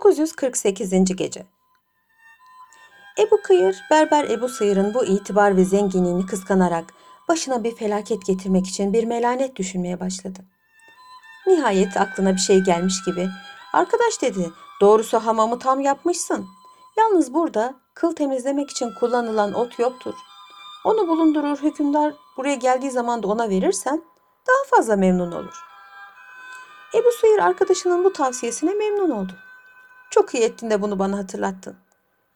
948. Gece. Ebu Kıyır, berber Ebu Sıyır'ın bu itibar ve zenginliğini kıskanarak başına bir felaket getirmek için bir melanet düşünmeye başladı. Nihayet aklına bir şey gelmiş gibi, "Arkadaş," dedi, "doğrusu hamamı tam yapmışsın. Yalnız burada kıl temizlemek için kullanılan ot yoktur. Onu bulundurur hükümdar buraya geldiği zaman da ona verirsen daha fazla memnun olur." Ebu Sıyır arkadaşının bu tavsiyesine memnun oldu. "Çok iyi ettin de bunu bana hatırlattın.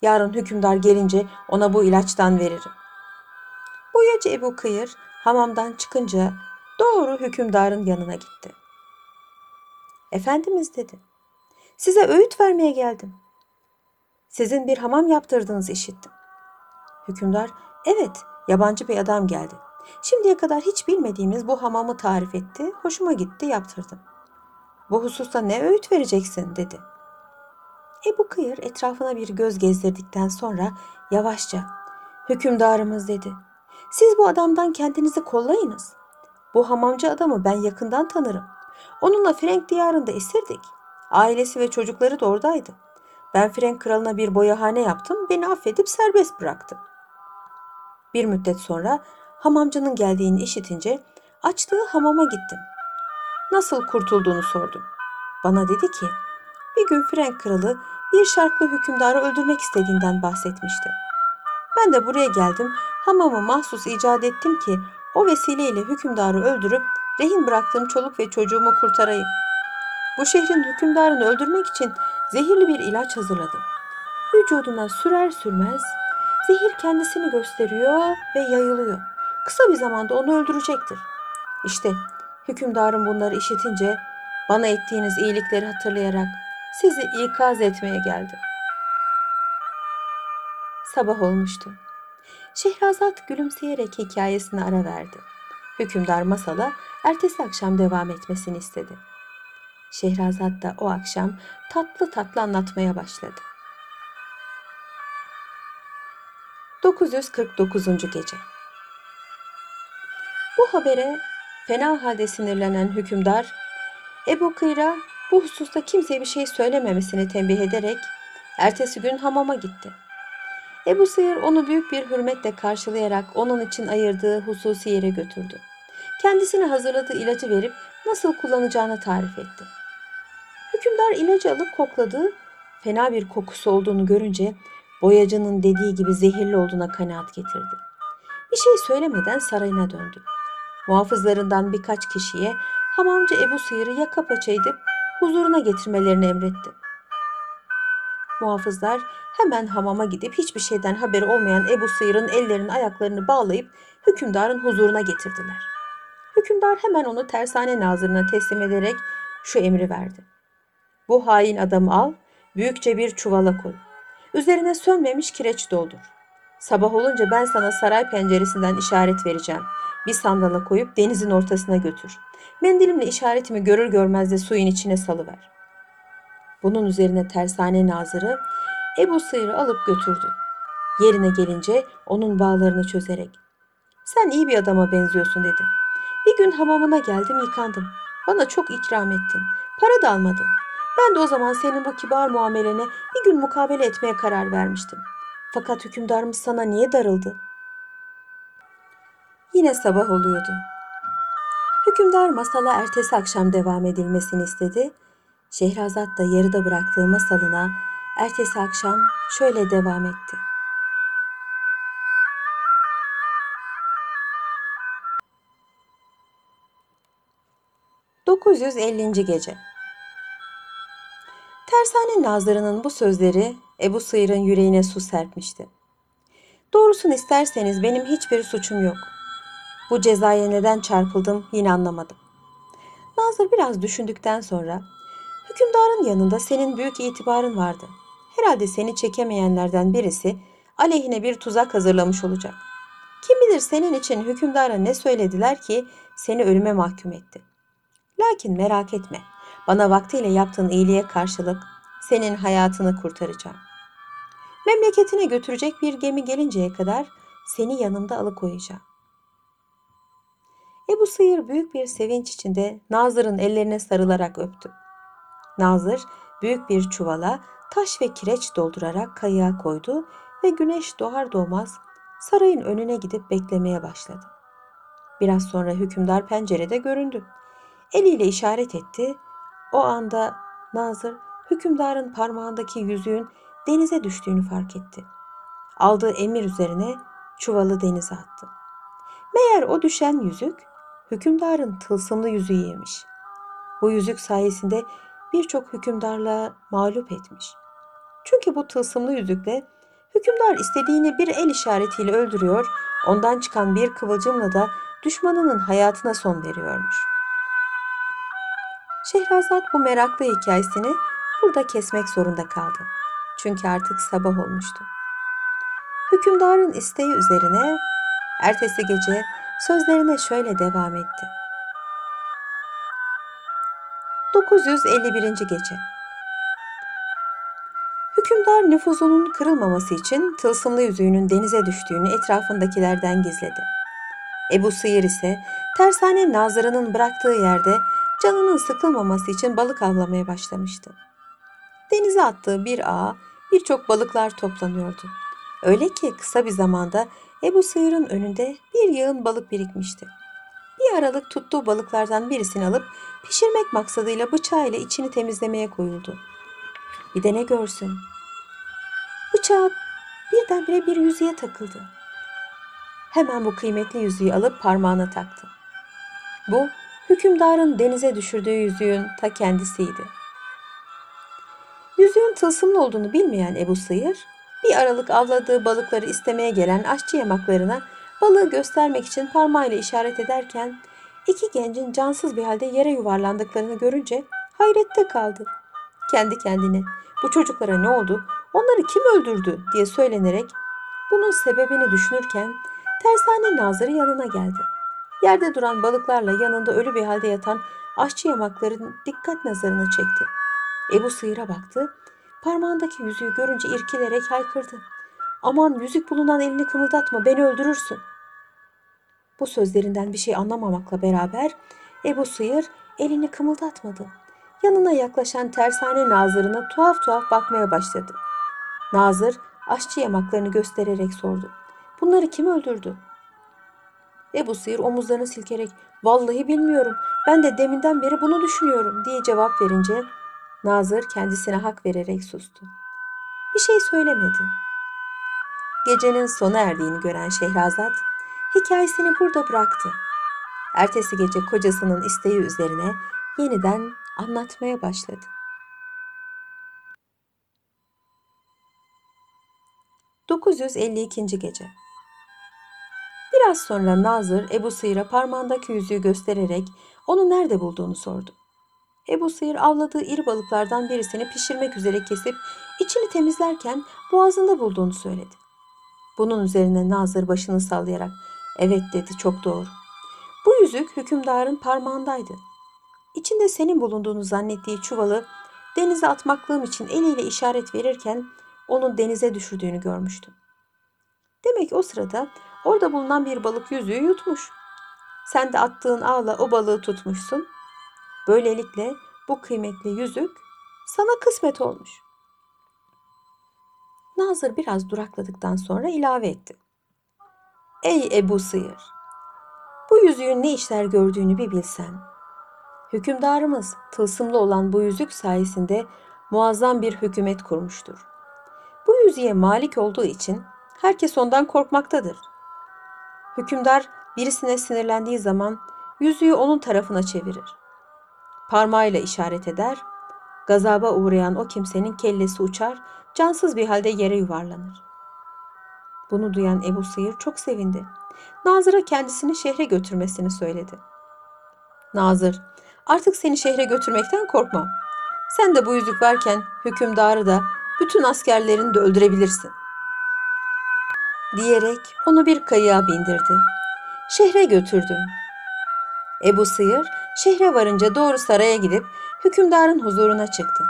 Yarın hükümdar gelince ona bu ilaçtan veririm." Boyacı Ebu Kıyır hamamdan çıkınca doğru hükümdarın yanına gitti. "Efendimiz," dedi, "size öğüt vermeye geldim. Sizin bir hamam yaptırdığınızı işittim." Hükümdar, "Evet, yabancı bir adam geldi. Şimdiye kadar hiç bilmediğimiz bu hamamı tarif etti. Hoşuma gitti, yaptırdım. Bu hususta ne öğüt vereceksin?" dedi. Ebu Kıyır etrafına bir göz gezdirdikten sonra yavaşça, "Hükümdarımız," dedi, "siz bu adamdan kendinizi kollayınız. Bu hamamcı adamı ben yakından tanırım. Onunla Frank diyarında esirdik. Ailesi ve çocukları da oradaydı. Ben Frank kralına bir boyahane yaptım, beni affedip serbest bıraktı." Bir müddet sonra hamamcının geldiğini işitince açtığı hamama gittim. Nasıl kurtulduğunu sordum. Bana dedi ki, bir gün Frank kralı bir şarklı hükümdarı öldürmek istediğinden bahsetmişti. Ben de buraya geldim, hamamı mahsus icat ettim ki o vesileyle hükümdarı öldürüp rehin bıraktığım çoluk ve çocuğumu kurtarayım. Bu şehrin hükümdarını öldürmek için zehirli bir ilaç hazırladım. Vücuduna sürer sürmez zehir kendisini gösteriyor ve yayılıyor. Kısa bir zamanda onu öldürecektir. İşte hükümdarım bunları işitince bana ettiğiniz iyilikleri hatırlayarak sizi ikaz etmeye geldi." Sabah olmuştu. Şehrazat gülümseyerek hikayesine ara verdi. Hükümdar masala ertesi akşam devam etmesini istedi. Şehrazat da o akşam tatlı tatlı anlatmaya başladı. 949. Gece. Bu habere fena halde sinirlenen hükümdar Ebu Kıyır'a bu hususta kimseye bir şey söylememesini tembih ederek ertesi gün hamama gitti. Ebu Sıyır onu büyük bir hürmetle karşılayarak onun için ayırdığı hususi yere götürdü. Kendisine hazırladığı ilacı verip nasıl kullanacağını tarif etti. Hükümdar ilacı alıp kokladığı, fena bir kokusu olduğunu görünce boyacının dediği gibi zehirli olduğuna kanaat getirdi. Bir şey söylemeden sarayına döndü. Muhafızlarından birkaç kişiye hamamcı Ebu Sıyır'ı yaka paça edip huzuruna getirmelerini emretti. Muhafızlar hemen hamama gidip hiçbir şeyden haberi olmayan Ebu Sıyır'ın ellerini ayaklarını bağlayıp hükümdarın huzuruna getirdiler. Hükümdar hemen onu tersane nazırına teslim ederek şu emri verdi. "Bu hain adamı al, büyükçe bir çuvala koy. Üzerine sönmemiş kireç doldur. Sabah olunca ben sana saray penceresinden işaret vereceğim. Bir sandala koyup denizin ortasına götür. Mendilimle işaretimi görür görmez de suyun içine salıver." Bunun üzerine tersane nazırı Ebu Sıyır'ı alıp götürdü. Yerine gelince onun bağlarını çözerek, "Sen iyi bir adama benziyorsun," dedi. "Bir gün hamamına geldim, yıkandım. Bana çok ikram ettin. Para da almadın. Ben de o zaman senin bu kibar muamelene bir gün mukabele etmeye karar vermiştim. Fakat hükümdarımız sana niye darıldı?" Yine sabah oluyordu. Hükümdar masala ertesi akşam devam edilmesini istedi. Şehrazat da yarıda bıraktığı masalına ertesi akşam şöyle devam etti. 950. Gece. Tersane nazırının bu sözleri Ebu Sıyır'ın yüreğine su serpmişti. "Doğrusunu isterseniz benim hiçbir suçum yok. Bu cezaya neden çarpıldım yine anlamadım." Nazır biraz düşündükten sonra, "Hükümdarın yanında senin büyük itibarın vardı. Herhalde seni çekemeyenlerden birisi aleyhine bir tuzak hazırlamış olacak. Kim bilir senin için hükümdara ne söylediler ki seni ölüme mahkum etti. Lakin merak etme. Bana vaktiyle yaptığın iyiliğe karşılık senin hayatını kurtaracağım. Memleketine götürecek bir gemi gelinceye kadar seni yanımda alıkoyacağım." Ebu Sıyır büyük bir sevinç içinde Nazır'ın ellerine sarılarak öptü. Nazır büyük bir çuvala taş ve kireç doldurarak kayığa koydu ve güneş doğar doğmaz sarayın önüne gidip beklemeye başladı. Biraz sonra hükümdar pencerede göründü. Eliyle işaret etti. O anda nazır hükümdarın parmağındaki yüzüğün denize düştüğünü fark etti. Aldığı emir üzerine çuvalı denize attı. Meğer o düşen yüzük hükümdarın tılsımlı yüzüğüymüş. Bu yüzük sayesinde birçok hükümdarlığa mağlup etmiş. Çünkü bu tılsımlı yüzükle hükümdar istediğini bir el işaretiyle öldürüyor, ondan çıkan bir kıvılcımla da düşmanının hayatına son veriyormuş. Şehrazat bu meraklı hikayesini burada kesmek zorunda kaldı. Çünkü artık sabah olmuştu. Hükümdarın isteği üzerine ertesi gece sözlerine şöyle devam etti. 951. Gece. Hükümdar nüfuzunun kırılmaması için tılsımlı yüzüğünün denize düştüğünü etrafındakilerden gizledi. Ebu Sıyır ise tersane nazırının bıraktığı yerde canının sıkılmaması için balık avlamaya başlamıştı. Denize attığı bir ağa birçok balıklar toplanıyordu. Öyle ki kısa bir zamanda Ebu Sıyır'ın önünde bir yığın balık birikmişti. Bir aralık tuttuğu balıklardan birisini alıp pişirmek maksadıyla bıçağıyla içini temizlemeye koyuldu. Bir de ne görsün? Bıçak birdenbire bir yüzüğe takıldı. Hemen bu kıymetli yüzüğü alıp parmağına taktı. Bu hükümdarın denize düşürdüğü yüzüğün ta kendisiydi. Yüzüğün tılsımlı olduğunu bilmeyen Ebu Sıyır, bir aralık avladığı balıkları istemeye gelen aşçı yamaklarına balığı göstermek için parmağıyla işaret ederken iki gencin cansız bir halde yere yuvarlandıklarını görünce hayrette kaldı. Kendi kendine bu çocuklara ne oldu, onları kim öldürdü diye söylenerek bunun sebebini düşünürken tersane nazırı yanına geldi. Yerde duran balıklarla yanında ölü bir halde yatan aşçı yamakların dikkat nazarını çekti. Ebu Sıyır'a baktı. Parmağındaki yüzüğü görünce irkilerek haykırdı. Aman yüzük bulunan elini kımıldatma, beni öldürürsün. Bu sözlerinden bir şey anlamamakla beraber Ebu Sıyır elini kımıldatmadı. Yanına yaklaşan tersane nazırına tuhaf tuhaf bakmaya başladı. Nazır aşçı yamaklarını göstererek sordu. Bunları kim öldürdü? Ebu Sıyır omuzlarını silkerek vallahi bilmiyorum, ben de deminden beri bunu düşünüyorum diye cevap verince nazır kendisine hak vererek sustu. Bir şey söylemedi. Gecenin sona erdiğini gören Şehrazat hikayesini burada bıraktı. Ertesi gece kocasının isteği üzerine yeniden anlatmaya başladı. Gece. Biraz sonra nazır Ebu Sıyır'a parmağındaki yüzüğü göstererek onu nerede bulduğunu sordu. Ebu Sıyır avladığı iri balıklardan birisini pişirmek üzere kesip içini temizlerken boğazında bulduğunu söyledi. Bunun üzerine nazır başını sallayarak evet dedi, çok doğru. Bu yüzük hükümdarın parmağındaydı. İçinde senin bulunduğunu zannettiği çuvalı denize atmaklığım için eliyle işaret verirken onun denize düşürdüğünü görmüştüm. Demek o sırada orada bulunan bir balık yüzüğü yutmuş. Sen de attığın ağla o balığı tutmuşsun. Böylelikle bu kıymetli yüzük sana kısmet olmuş. Nazır biraz durakladıktan sonra ilave etti. Ey Ebu Sıyır! Bu yüzüğün ne işler gördüğünü bir bilsem. Hükümdarımız tılsımlı olan bu yüzük sayesinde muazzam bir hükümet kurmuştur. Bu yüzüğe malik olduğu için herkes ondan korkmaktadır. Hükümdar birisine sinirlendiği zaman yüzüğü onun tarafına çevirir. Parmağıyla işaret eder, gazaba uğrayan o kimsenin kellesi uçar, cansız bir halde yere yuvarlanır. Bunu duyan Ebu Sıyır çok sevindi. Nazır'a kendisini şehre götürmesini söyledi. Nazır, artık seni şehre götürmekten korkmam. Sen de bu yüzük varken hükümdarı da bütün askerlerini de öldürebilirsin. Diyerek onu bir kayığa bindirdi. Şehre götürdü. Ebu Sıyır şehre varınca doğru saraya gidip hükümdarın huzuruna çıktı.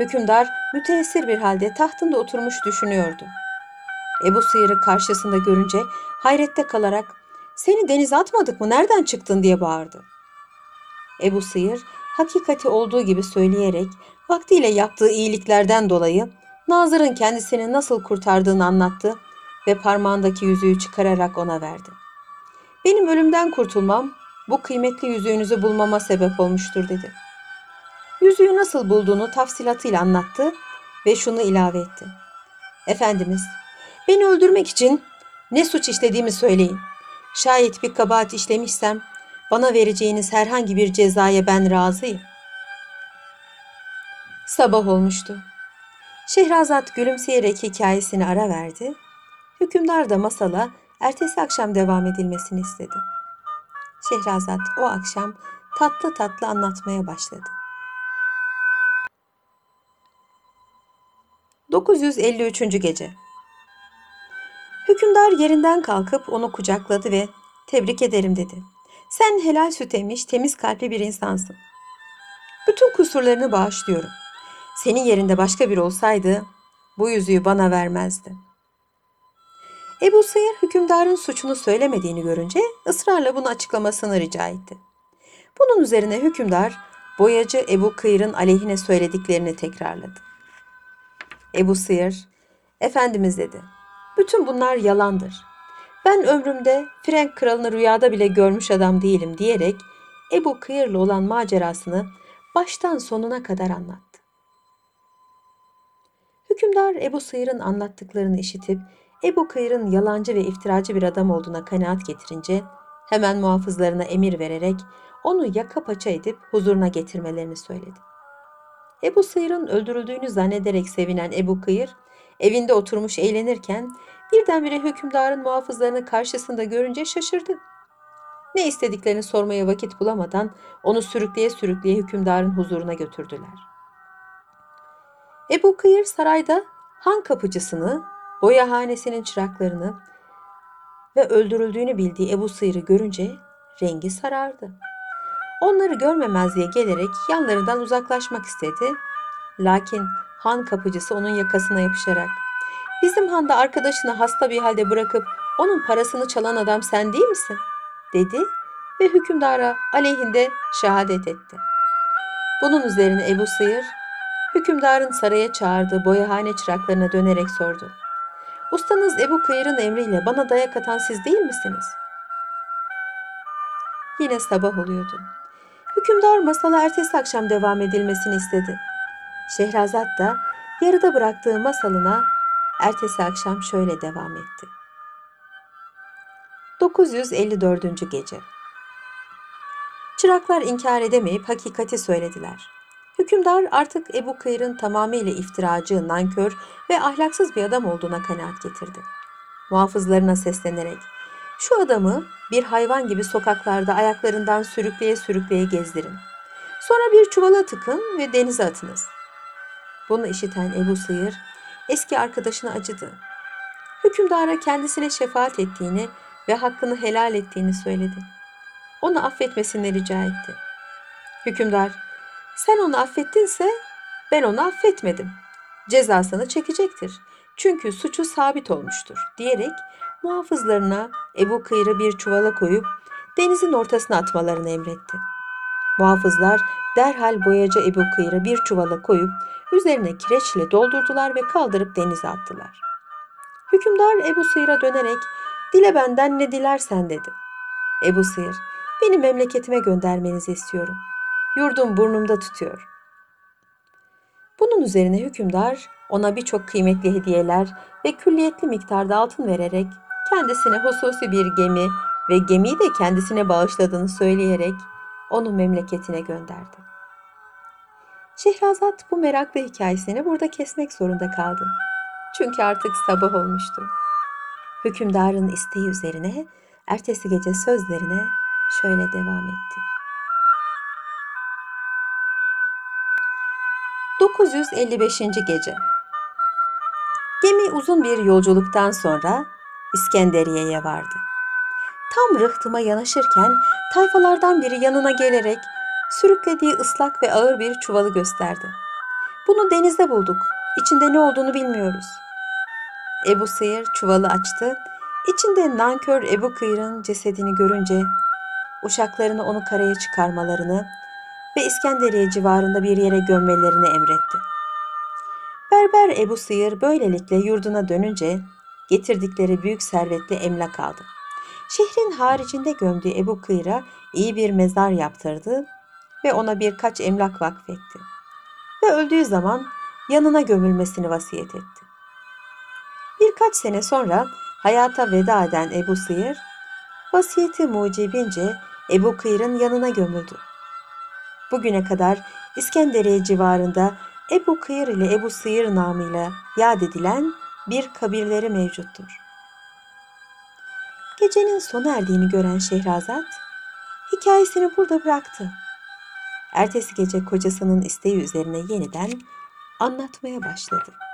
Hükümdar müteessir bir halde tahtında oturmuş düşünüyordu. Ebu Sıyır'ı karşısında görünce hayrette kalarak "Seni denize atmadık mı? Nereden çıktın?" diye bağırdı. Ebu Sıyır hakikati olduğu gibi söyleyerek vaktiyle yaptığı iyiliklerden dolayı Nazır'ın kendisini nasıl kurtardığını anlattı ve parmağındaki yüzüğü çıkararak ona verdi. "Benim ölümden kurtulmam bu kıymetli yüzüğünüzü bulmama sebep olmuştur," dedi. Yüzüğü nasıl bulduğunu tafsilatıyla anlattı ve şunu ilave etti: "Efendimiz, beni öldürmek için ne suç işlediğimi söyleyin. Şayet bir kabahat işlemişsem bana vereceğiniz herhangi bir cezaya ben razıyım." Sabah olmuştu. Şehrazat gülümseyerek hikayesini ara verdi. Hükümdar da masala ertesi akşam devam edilmesini istedi. Şehrazat o akşam tatlı tatlı anlatmaya başladı. 953. Gece. Hükümdar yerinden kalkıp onu kucakladı ve "Tebrik ederim," dedi. "Sen helal süt emmiş, temiz kalpli bir insansın. Bütün kusurlarını bağışlıyorum. Senin yerinde başka biri olsaydı bu yüzüğü bana vermezdi." Ebu Sıyır hükümdarın suçunu söylemediğini görünce ısrarla bunu açıklamasını rica etti. Bunun üzerine hükümdar boyacı Ebu Kıyır'ın aleyhine söylediklerini tekrarladı. Ebu Sıyır, "Efendimiz," dedi, "bütün bunlar yalandır. Ben ömrümde Frank kralını rüyada bile görmüş adam değilim," diyerek Ebu Kıyır'la olan macerasını baştan sonuna kadar anlattı. Hükümdar Ebu Sıyır'ın anlattıklarını işitip Ebu Kıyır'ın yalancı ve iftiracı bir adam olduğuna kanaat getirince hemen muhafızlarına emir vererek onu yaka paça edip huzuruna getirmelerini söyledi. Ebu Sıyır'ın öldürüldüğünü zannederek sevinen Ebu Kıyır evinde oturmuş eğlenirken birdenbire hükümdarın muhafızlarını karşısında görünce şaşırdı. Ne istediklerini sormaya vakit bulamadan onu sürükleye sürükleye hükümdarın huzuruna götürdüler. Ebu Kıyır sarayda han kapıcısını, boyahanesinin çıraklarını ve öldürüldüğünü bildiği Ebu Sıyır'ı görünce rengi sarardı. Onları görmemezliğe gelerek yanlarından uzaklaşmak istedi. Lakin han kapıcısı onun yakasına yapışarak "Bizim handa arkadaşını hasta bir halde bırakıp onun parasını çalan adam sen değil misin?" dedi ve hükümdara aleyhinde şehadet etti. Bunun üzerine Ebu Sıyır hükümdarın saraya çağırdığı boyahane çıraklarına dönerek sordu: "Ustanız Ebu Kıyır'ın emriyle bana dayak atan siz değil misiniz?" Yine sabah oluyordu. Hükümdar masala ertesi akşam devam edilmesini istedi. Şehrazat da yarıda bıraktığı masalına ertesi akşam şöyle devam etti. 954. Gece. Çıraklar inkar edemeyip hakikati söylediler. Hükümdar artık Ebu Kıyır'ın tamamıyla iftiracı, nankör ve ahlaksız bir adam olduğuna kanaat getirdi. Muhafızlarına seslenerek "Şu adamı bir hayvan gibi sokaklarda ayaklarından sürükleye sürükleye gezdirin. Sonra bir çuvala tıkın ve denize atınız." Bunu işiten Ebu Sıyır eski arkadaşına acıdı. Hükümdara kendisine şefaat ettiğini ve hakkını helal ettiğini söyledi. Onu affetmesini rica etti. Hükümdar, "Sen onu affettinse ben onu affetmedim. Cezasını çekecektir. Çünkü suçu sabit olmuştur," diyerek muhafızlarına Ebu Kıyır'ı bir çuvala koyup denizin ortasına atmalarını emretti. Muhafızlar derhal boyacı Ebu Kıyır'ı bir çuvala koyup üzerine kireçle doldurdular ve kaldırıp denize attılar. Hükümdar Ebu Sıyır'a dönerek "Dile benden ne dilersen," dedi. Ebu Sıyır, "Beni memleketime göndermenizi istiyorum. Yurdum burnumda tutuyor." Bunun üzerine hükümdar ona birçok kıymetli hediyeler ve külliyetli miktarda altın vererek kendisine hususi bir gemi ve gemiyi de kendisine bağışladığını söyleyerek onu memleketine gönderdi. Şehrazat bu meraklı hikayesini burada kesmek zorunda kaldı. Çünkü artık sabah olmuştu. Hükümdarın isteği üzerine ertesi gece sözlerine şöyle devam etti. 955. Gece. Gemi uzun bir yolculuktan sonra İskenderiye'ye vardı. Tam rıhtıma yanaşırken tayfalardan biri yanına gelerek sürüklediği ıslak ve ağır bir çuvalı gösterdi. "Bunu denizde bulduk. İçinde ne olduğunu bilmiyoruz." Ebu Sıyır çuvalı açtı. İçinde nankör Ebu Kıyır'ın cesedini görünce uşaklarını onu karaya çıkarmalarını ve İskenderiye civarında bir yere gömmelerini emretti. Berber Ebu Sıyır böylelikle yurduna dönünce getirdikleri büyük servetle emlak aldı. Şehrin haricinde gömdüğü Ebu Kıyır'a iyi bir mezar yaptırdı ve ona birkaç emlak vakfetti. Ve öldüğü zaman yanına gömülmesini vasiyet etti. Birkaç sene sonra hayata veda eden Ebu Sıyır, vasiyeti mucibince Ebu Kıyır'ın yanına gömüldü. Bugüne kadar İskenderiye civarında Ebu Kıyır ile Ebu Sıyır namıyla yad edilen bir kabirleri mevcuttur. Gecenin sona erdiğini gören Şehrazat, hikayesini burada bıraktı. Ertesi gece kocasının isteği üzerine yeniden anlatmaya başladı.